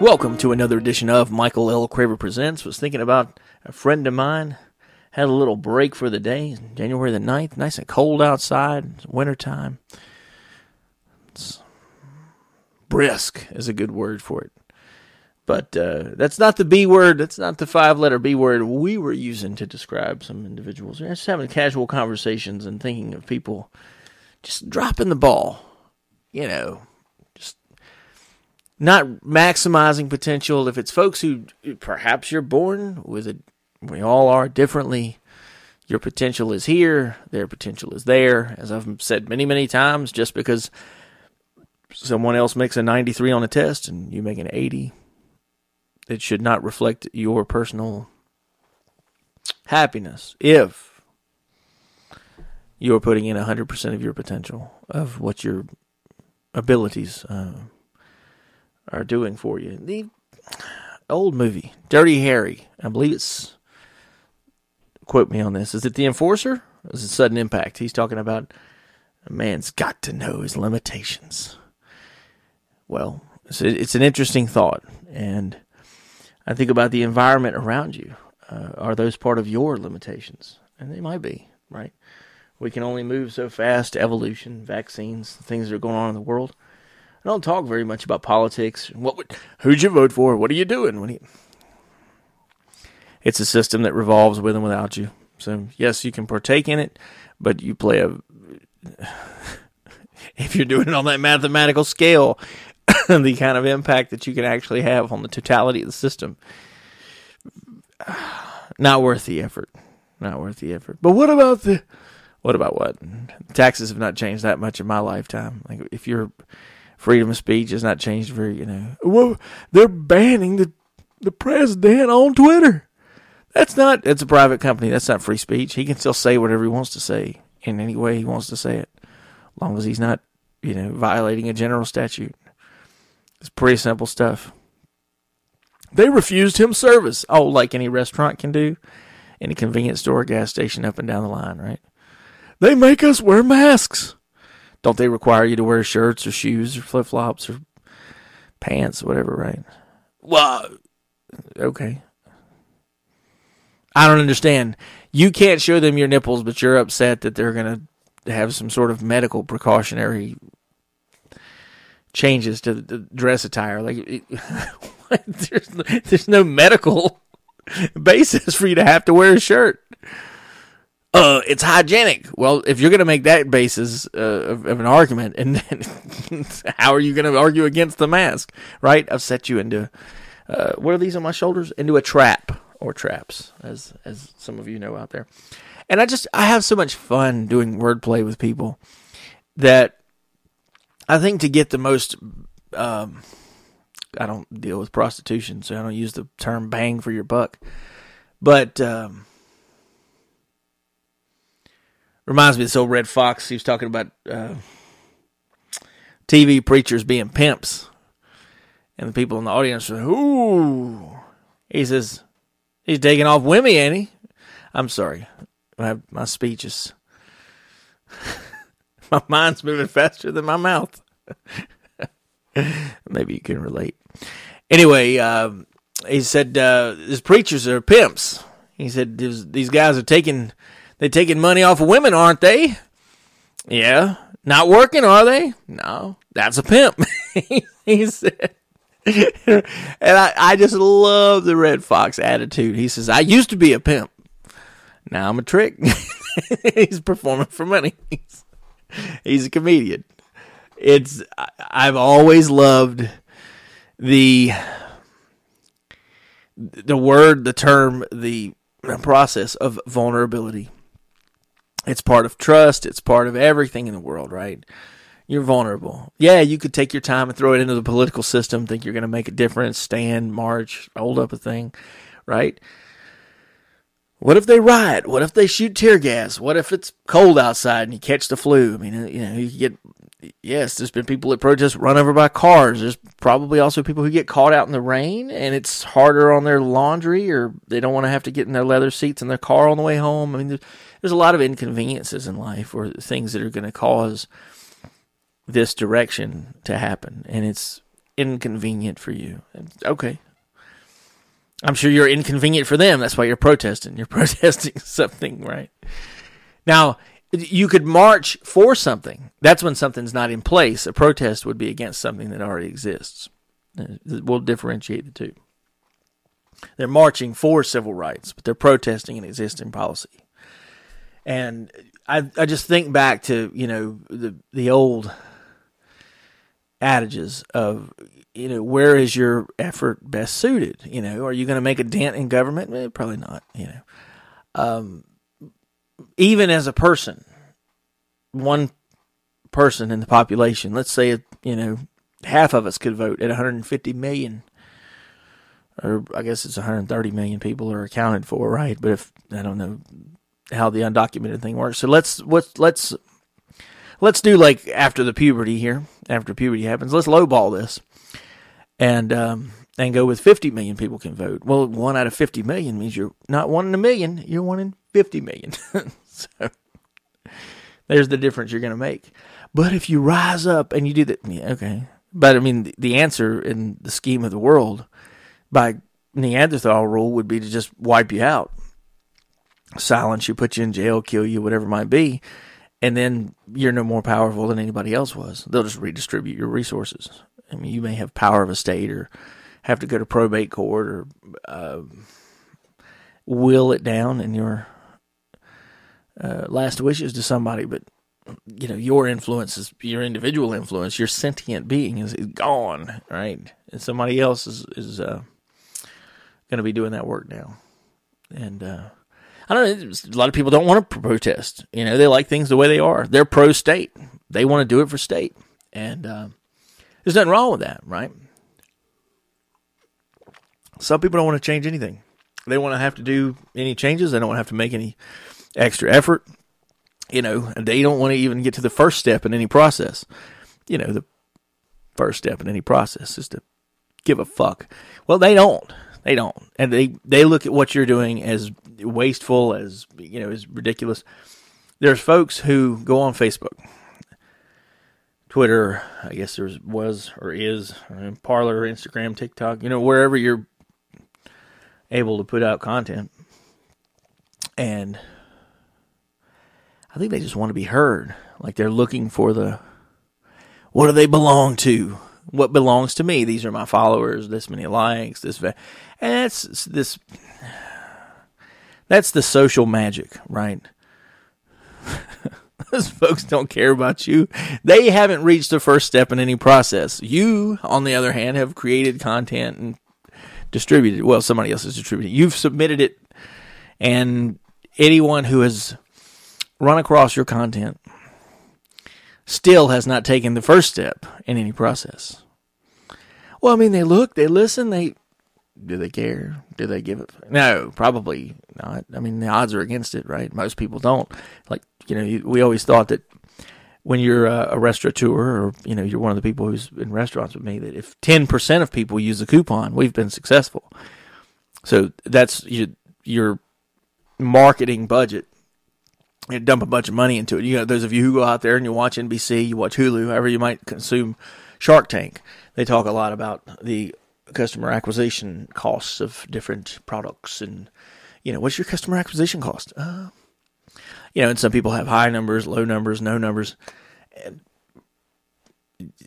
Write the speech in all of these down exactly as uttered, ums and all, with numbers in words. Welcome to another edition of Michael L. Craver Presents. Was thinking about a friend of mine. Had a little break for the day. January the ninth. Nice and cold outside. It's wintertime. It's brisk is a good word for it. But uh, that's not the B word. That's not the five-letter B word we were using to describe some individuals. We're just having casual conversations and thinking of people just dropping the ball. You know. Not maximizing potential. If it's folks who perhaps you're born with it, we all are differently. Your potential is here. Their potential is there. As I've said many, many times, just because someone else makes a ninety-three on a test and you make an eighty, it should not reflect your personal happiness if you're putting in one hundred percent of your potential, of what your abilities uh are doing for you. The old movie, Dirty Harry, I believe it's, quote me on this, is it The Enforcer? Or is it Sudden Impact? He's talking about a man's got to know his limitations. Well, it's, it's an interesting thought, and I think about the environment around you. Uh, are those part of your limitations? And they might be, right? We can only move so fast, evolution, vaccines, things that are going on in the world. I don't talk very much about politics. What would, who'd you vote for? What are you doing? What are you... It's a system that revolves with and without you. So, yes, you can partake in it, but you play a... If you're doing it on that mathematical scale, the kind of impact that you can actually have on the totality of the system. Not worth the effort. Not worth the effort. But what about the... What about what? Taxes have not changed that much in my lifetime. Like, if you're... Freedom of speech has not changed very, you know. Well, they're banning the the president on Twitter. That's not, it's a private company. That's not free speech. He can still say whatever he wants to say in any way he wants to say it, as long as he's not, you know, violating a general statute. It's pretty simple stuff. They refused him service. Oh, like any restaurant can do, any convenience store, gas station, up and down the line, right? They make us wear masks. Don't they require you to wear shirts or shoes or flip-flops or pants or whatever, right? Well, okay. I don't understand. You can't show them your nipples, but you're upset that they're going to have some sort of medical precautionary changes to the dress attire. Like, it, there's, there's no medical basis for you to have to wear a shirt. Uh, it's hygienic. Well, if you're going to make that basis uh, of, of an argument, and then how are you going to argue against the mask, right? I've set you into, uh, what are these on my shoulders? Into a trap, or traps, as as some of you know out there. And I just, I have so much fun doing wordplay with people that I think to get the most, um, I don't deal with prostitution, so I don't use the term bang for your buck, but... Um, Reminds me of this old Red Fox. He was talking about uh, T V preachers being pimps. And the people in the audience were, ooh. He says, he's taking off women, ain't he? I'm sorry. My, my speech is... my mind's moving faster than my mouth. Maybe you can relate. Anyway, uh, he said, uh, his preachers are pimps. He said, these guys are taking... They're taking money off of women, aren't they? Yeah. Not working, are they? No. That's a pimp. He said. And I, I just love the Red Fox attitude. He says, I used to be a pimp. Now I'm a trick. He's performing for money. He's, he's a comedian. It's I, I've always loved the the word, the term, the process of vulnerability. It's part of trust. It's part of everything in the world, right? You're vulnerable. Yeah, you could take your time and throw it into the political system, think you're going to make a difference, stand, march, hold up a thing, right? What if they riot? What if they shoot tear gas? What if it's cold outside and you catch the flu? I mean, you know, you get, yes, there's been people that protest run over by cars. There's probably also people who get caught out in the rain and it's harder on their laundry, or they don't want to have to get in their leather seats in their car on the way home. I mean, there's, there's a lot of inconveniences in life, or things that are going to cause this direction to happen. And it's inconvenient for you. Okay. I'm sure you're inconvenient for them. That's why you're protesting. You're protesting something, right? Now, you could march for something. That's when something's not in place. A protest would be against something that already exists. We'll differentiate the two. They're marching for civil rights, but they're protesting an existing policy. And I I just think back to, you know, the the old adages of, you know, where is your effort best suited? You know, are you going to make a dent in government? Eh, probably not, you know. Um, even as a person, one person in the population, let's say, you know, half of us could vote at one hundred fifty million, or I guess it's one hundred thirty million people are accounted for, right? But if, I don't know how the undocumented thing works. So let's, let's, let's, let's do like after the puberty here, after puberty happens, let's lowball this and, um, and go with fifty million people can vote. Well, one out of fifty million means you're not one in a million, you're one in fifty million. So there's the difference you're going to make. But if you rise up and you do that, yeah, okay. But I mean, the, the answer in the scheme of the world by Neanderthal rule would be to just wipe you out. Silence you, put you in jail, kill you, whatever it might be, and then you're no more powerful than anybody else was. They'll just redistribute your resources. I mean, you may have power of a state or have to go to probate court or uh, will it down in your uh, last wishes to somebody, but you know, your influence is your individual influence, your sentient being is, is gone, right? And somebody else is, is uh, going to be doing that work now. And, uh, I don't know, a lot of people don't want to protest. You know, they like things the way they are. They're pro-state. They want to do it for state. And uh, there's nothing wrong with that, right? Some people don't want to change anything. They want to have to do any changes. They don't want to have to make any extra effort. You know, and they don't want to even get to the first step in any process. You know, the first step in any process is to give a fuck. Well, they don't. They don't. And they, they look at what you're doing as wasteful, as, you know, as ridiculous. There's folks who go on Facebook, Twitter, I guess there was or is, or Parler, Instagram, TikTok, you know, wherever you're able to put out content. And I think they just want to be heard. Like they're looking for the, what do they belong to? What belongs to me? These are my followers, this many likes, this, va- and that's this, that's the social magic, right? Those folks don't care about you. They haven't reached the first step in any process. You, on the other hand, have created content and distributed, well, somebody else has distributed. You've submitted it, and anyone who has run across your content still has not taken the first step in any process. Well, I mean, they look, they listen, they, do they care? Do they give it? No, probably not. I mean, the odds are against it, right? Most people don't. Like, you know, we always thought that when you're a restaurateur or, you know, you're one of the people who's in restaurants with me, that if ten percent of people use the coupon, we've been successful. So that's your, your marketing budget. You dump a bunch of money into it. You know, those of you who go out there and you watch N B C, you watch Hulu, however you might consume Shark Tank, they talk a lot about the customer acquisition costs of different products and, you know, what's your customer acquisition cost? Uh, you know, and some people have high numbers, low numbers, no numbers. And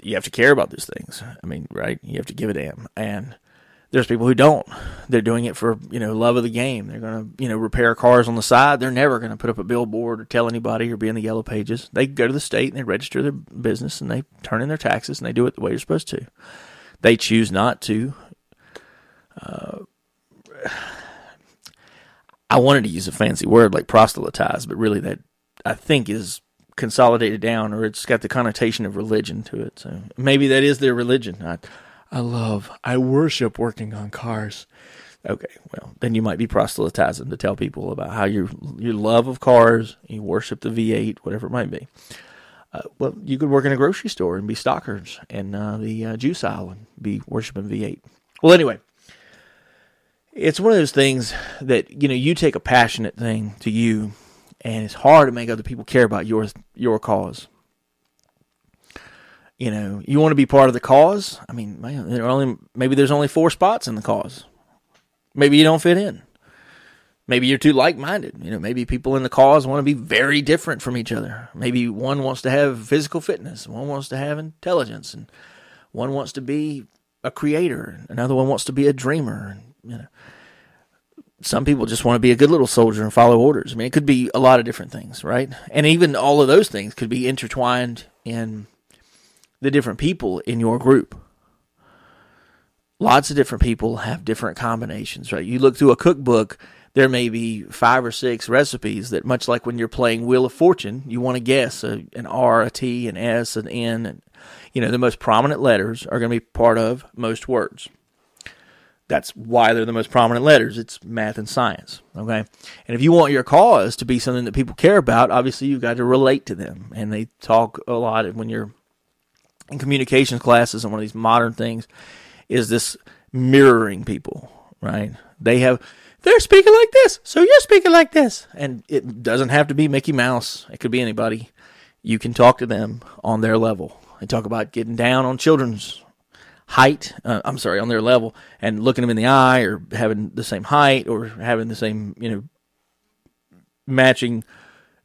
you have to care about these things. I mean, right? You have to give a damn. And there's people who don't. They're doing it for, you know, love of the game. They're going to, you know, repair cars on the side. They're never going to put up a billboard or tell anybody or be in the yellow pages. They go to the state and they register their business and they turn in their taxes and they do it the way you're supposed to. They choose not to. Uh, I wanted to use a fancy word like proselytize, but really that I think is consolidated down, or it's got the connotation of religion to it. So maybe that is their religion. I, I love, I worship working on cars. Okay, well, then you might be proselytizing to tell people about how your your love of cars, you worship the V eight, whatever it might be. Uh, well, you could work in a grocery store and be stockers and uh, the uh, juice aisle and be worshiping V eight. Well, anyway, it's one of those things that, you know, you take a passionate thing to you, and it's hard to make other people care about your your cause. you know, you want to be part of the cause? I mean, man, there are only, maybe there's only four spots in the cause. Maybe you don't fit in. Maybe you're too like-minded. You know, maybe people in the cause want to be very different from each other. Maybe one wants to have physical fitness, one wants to have intelligence, and one wants to be a creator, another one wants to be a dreamer. You know, some people just want to be a good little soldier and follow orders. I mean, it could be a lot of different things, right? And even all of those things could be intertwined in the different people in your group. Lots of different people have different combinations, right? You look through a cookbook, there may be five or six recipes that, much like when you're playing Wheel of Fortune, you want to guess a, an R, a T, an S, an N. And, you know, the most prominent letters are going to be part of most words. That's why they're the most prominent letters. It's math and science, okay? And if you want your cause to be something that people care about, obviously you've got to relate to them. And they talk a lot when you're in communications classes, and one of these modern things is this mirroring people, right? They have, they're speaking like this, so you're speaking like this. And it doesn't have to be Mickey Mouse. It could be anybody. You can talk to them on their level. They talk about getting down on children's height, uh, I'm sorry, on their level, and looking them in the eye, or having the same height, or having the same, you know, matching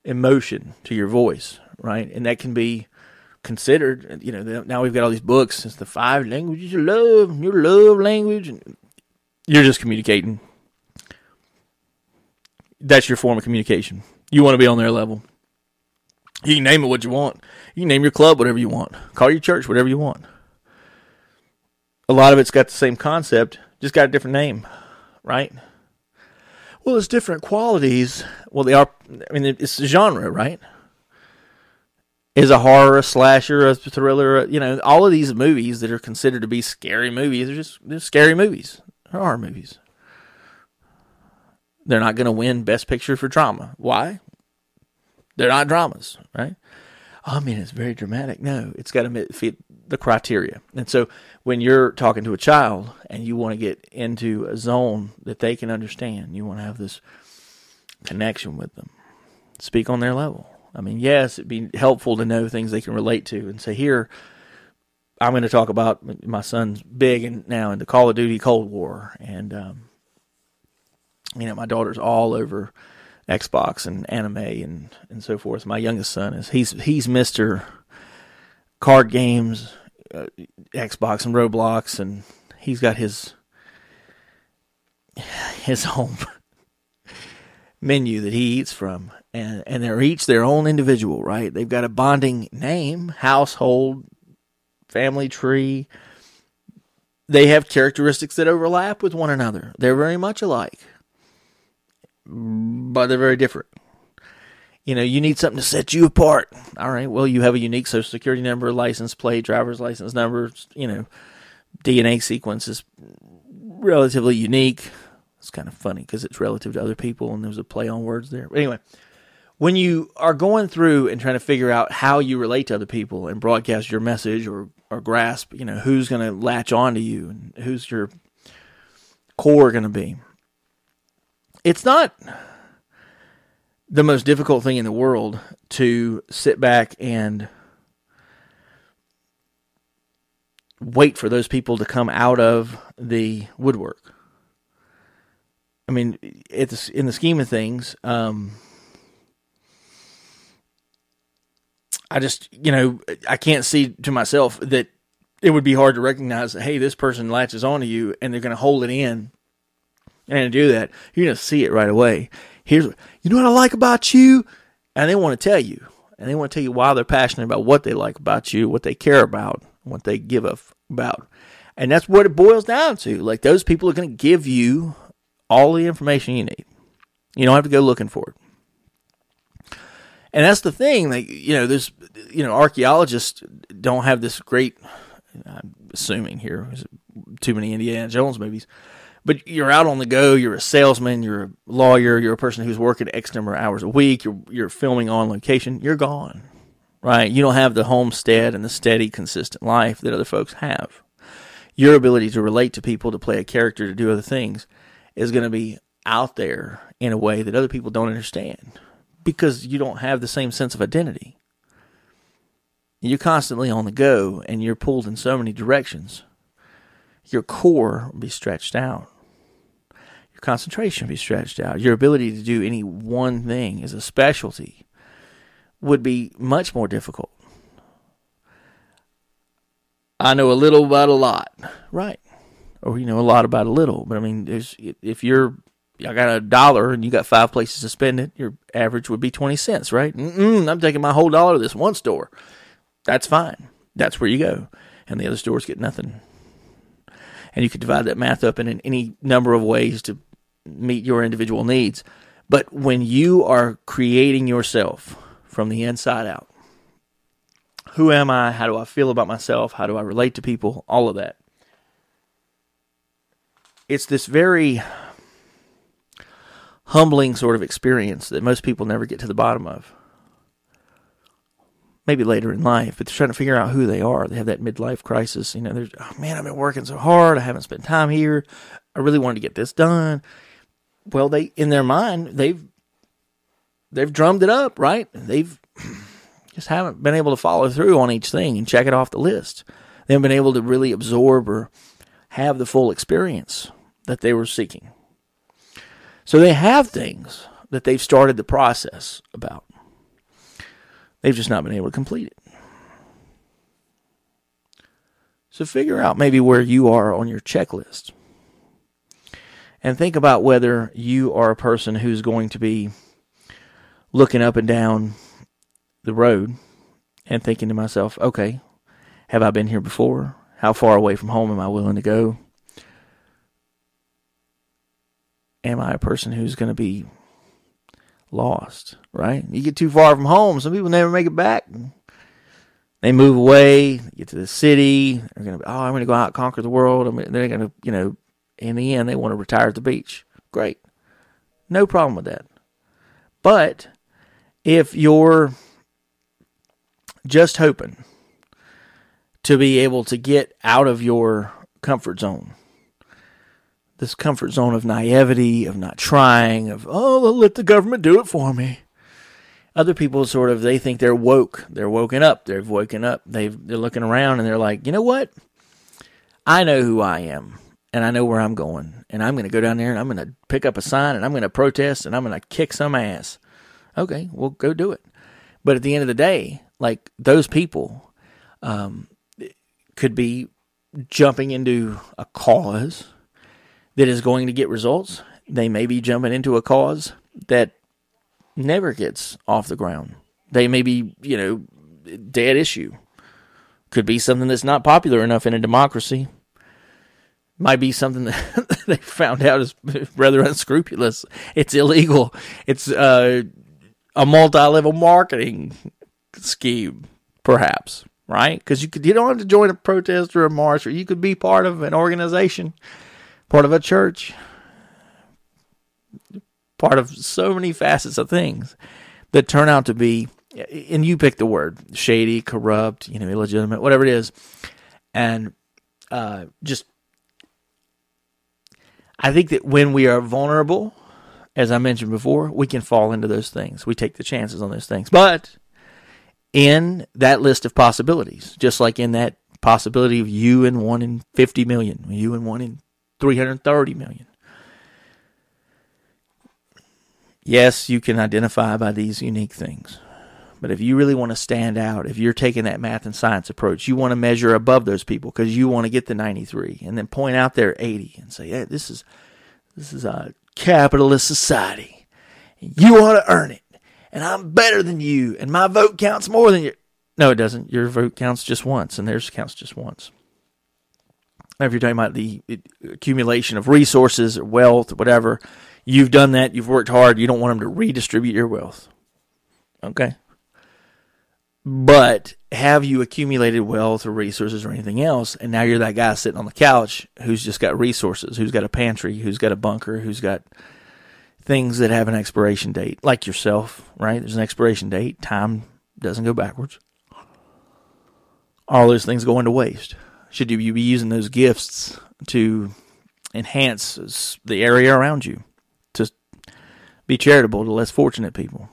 emotion to your voice, right? And that can be considered, you know, now we've got all these books. It's the five languages you love, your love language, and you're just communicating. That's your form of communication. You want to be on their level. You can name it what you want. You can name your club whatever you want. Call your church whatever you want. A lot of it's got the same concept, just got a different name, right? Well, it's different qualities. Well, they are, I mean, it's a genre, right? Is a horror, a slasher, a thriller, you know, all of these movies that are considered to be scary movies are just they're scary movies. They're horror movies. They're not going to win Best Picture for drama. Why? They're not dramas, right? I mean, it's very dramatic. No, it's got to fit the criteria. And so when you're talking to a child and you want to get into a zone that they can understand, you want to have this connection with them, speak on their level. I mean, yes, it'd be helpful to know things they can relate to and say, here, I'm going to talk about, my son's big and now into Call of Duty Cold War. And, um, you know, my daughter's all over Xbox and anime and, and so forth. My youngest son is, he's, he's Mister Card Games, uh, Xbox and Roblox. And he's got his, his home menu that he eats from. And, and they're each their own individual, right? They've got a bonding name, household, family tree. They have characteristics that overlap with one another. They're very much alike, but they're very different. You know, you need something to set you apart. All right, well, you have a unique social security number, license plate, driver's license number. You know, D N A sequence is relatively unique. It's kind of funny because it's relative to other people, and there's a play on words there. But anyway, when you are going through and trying to figure out how you relate to other people and broadcast your message, or, or grasp, you know, who's going to latch on to you and who's your core going to be, it's not the most difficult thing in the world to sit back and wait for those people to come out of the woodwork. I mean, it's in the scheme of things, um, I just, you know, I can't see to myself that it would be hard to recognize that, hey, this person latches onto you and they're going to hold it in. And to do that, you're going to see it right away. Here's, you know what I like about you? And they want to tell you. And they want to tell you why they're passionate about what they like about you, what they care about, what they give a f- about. And that's what it boils down to. Like, those people are going to give you all the information you need. You don't have to go looking for it. And that's the thing, like, you know, there's, you know, archaeologists don't have this great, I'm assuming here, too many Indiana Jones movies, but you're out on the go, you're a salesman, you're a lawyer, you're a person who's working X number of hours a week, you're, you're filming on location, you're gone, right? You don't have the homestead and the steady, consistent life that other folks have. Your ability to relate to people, to play a character, to do other things is going to be out there in a way that other people don't understand, because you don't have the same sense of identity. You're constantly on the go, and you're pulled in so many directions. Your core will be stretched out. Your concentration will be stretched out. Your ability to do any one thing as a specialty would be much more difficult. I know a little about a lot, right? Or you know a lot about a little. But I mean, there's, if you're, I got a dollar and you got five places to spend it, your average would be twenty cents, right? Mm-mm, I'm taking my whole dollar to this one store. That's fine. That's where you go. And the other stores get nothing. And you could divide that math up in any number of ways to meet your individual needs. But when you are creating yourself from the inside out, who am I? How do I feel about myself? How do I relate to people? All of that. It's this very humbling sort of experience that most people never get to the bottom of. Maybe later in life, but they're trying to figure out who they are. They have that midlife crisis. You know, there's, oh man, I've been working so hard. I haven't spent time here. I really wanted to get this done. Well, they, in their mind, they've, they've drummed it up, right? They've just haven't been able to follow through on each thing and check it off the list. They haven't been able to really absorb or have the full experience that they were seeking. So they have things that they've started the process about. They've just not been able to complete it. So figure out maybe where you are on your checklist. And think about whether you are a person who's going to be looking up and down the road and thinking to myself, okay, have I been here before? How far away from home am I willing to go? Am I a person who's going to be lost, right? You get too far from home. Some people never make it back. They move away, get to the city. They're going to be, oh, I'm going to go out and conquer the world. I mean, they're going to, you know, in the end, they want to retire at the beach. Great. No problem with that. But if you're just hoping to be able to get out of your comfort zone, this comfort zone of naivety, of not trying, of, oh, they'll let the government do it for me. Other people sort of, they think they're woke. They're woken up. They've woken up. They've, they're looking around and they're like, you know what? I know who I am and I know where I'm going. And I'm going to go down there and I'm going to pick up a sign and I'm going to protest and I'm going to kick some ass. Okay, well, go do it. But at the end of the day, like those people um, could be jumping into a cause that is going to get results. They may be jumping into a cause that never gets off the ground. They may be, you know, dead issue. Could be something that's not popular enough in a democracy. Might be something that they found out is rather unscrupulous. It's illegal. It's uh, a multi-level marketing scheme, perhaps, right? Because you could, you don't have to join a protest or a march, or you could be part of an organization, part of a church, part of so many facets of things that turn out to be, and you pick the word, shady, corrupt, you know, illegitimate, whatever it is. And uh, just, I think that when we are vulnerable, as I mentioned before, we can fall into those things. We take the chances on those things. But in that list of possibilities, just like in that possibility of you and one in fifty million, you and one in three hundred thirty million. Yes, you can identify by these unique things. But if you really want to stand out, if you're taking that math and science approach, you want to measure above those people because you want to get the ninety-three and then point out their eighty and say, hey, this is this is a capitalist society. You ought to earn it. And I'm better than you. And my vote counts more than your. No, it doesn't. Your vote counts just once and theirs counts just once. If you're talking about the accumulation of resources or wealth or whatever, you've done that, you've worked hard, you don't want them to redistribute your wealth. Okay? But have you accumulated wealth or resources or anything else, and now you're that guy sitting on the couch who's just got resources, who's got a pantry, who's got a bunker, who's got things that have an expiration date, like yourself, right? There's an expiration date. Time doesn't go backwards. All those things go into waste. Should you be using those gifts to enhance the area around you, to be charitable to less fortunate people?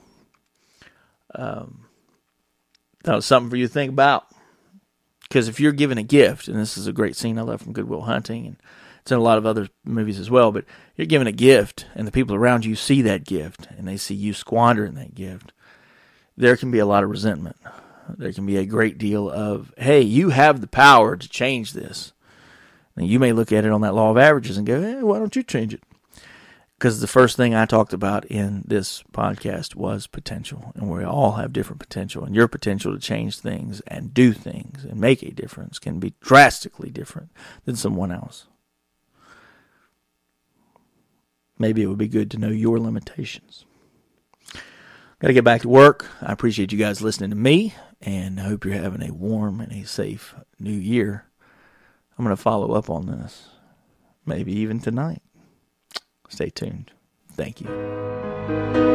Um, That was something for you to think about. Because if you're given a gift, and this is a great scene I love from Good Will Hunting, and it's in a lot of other movies as well, but you're given a gift, and the people around you see that gift, and they see you squandering that gift, there can be a lot of resentment. There can be a great deal of, hey, you have the power to change this. And you may look at it on that law of averages and go, hey, why don't you change it? Because the first thing I talked about in this podcast was potential. And we all have different potential. And your potential to change things and do things and make a difference can be drastically different than someone else. Maybe it would be good to know your limitations. Got to get back to work. I appreciate you guys listening to me. And I hope you're having a warm and a safe new year. I'm going to follow up on this. Maybe even tonight. Stay tuned. Thank you.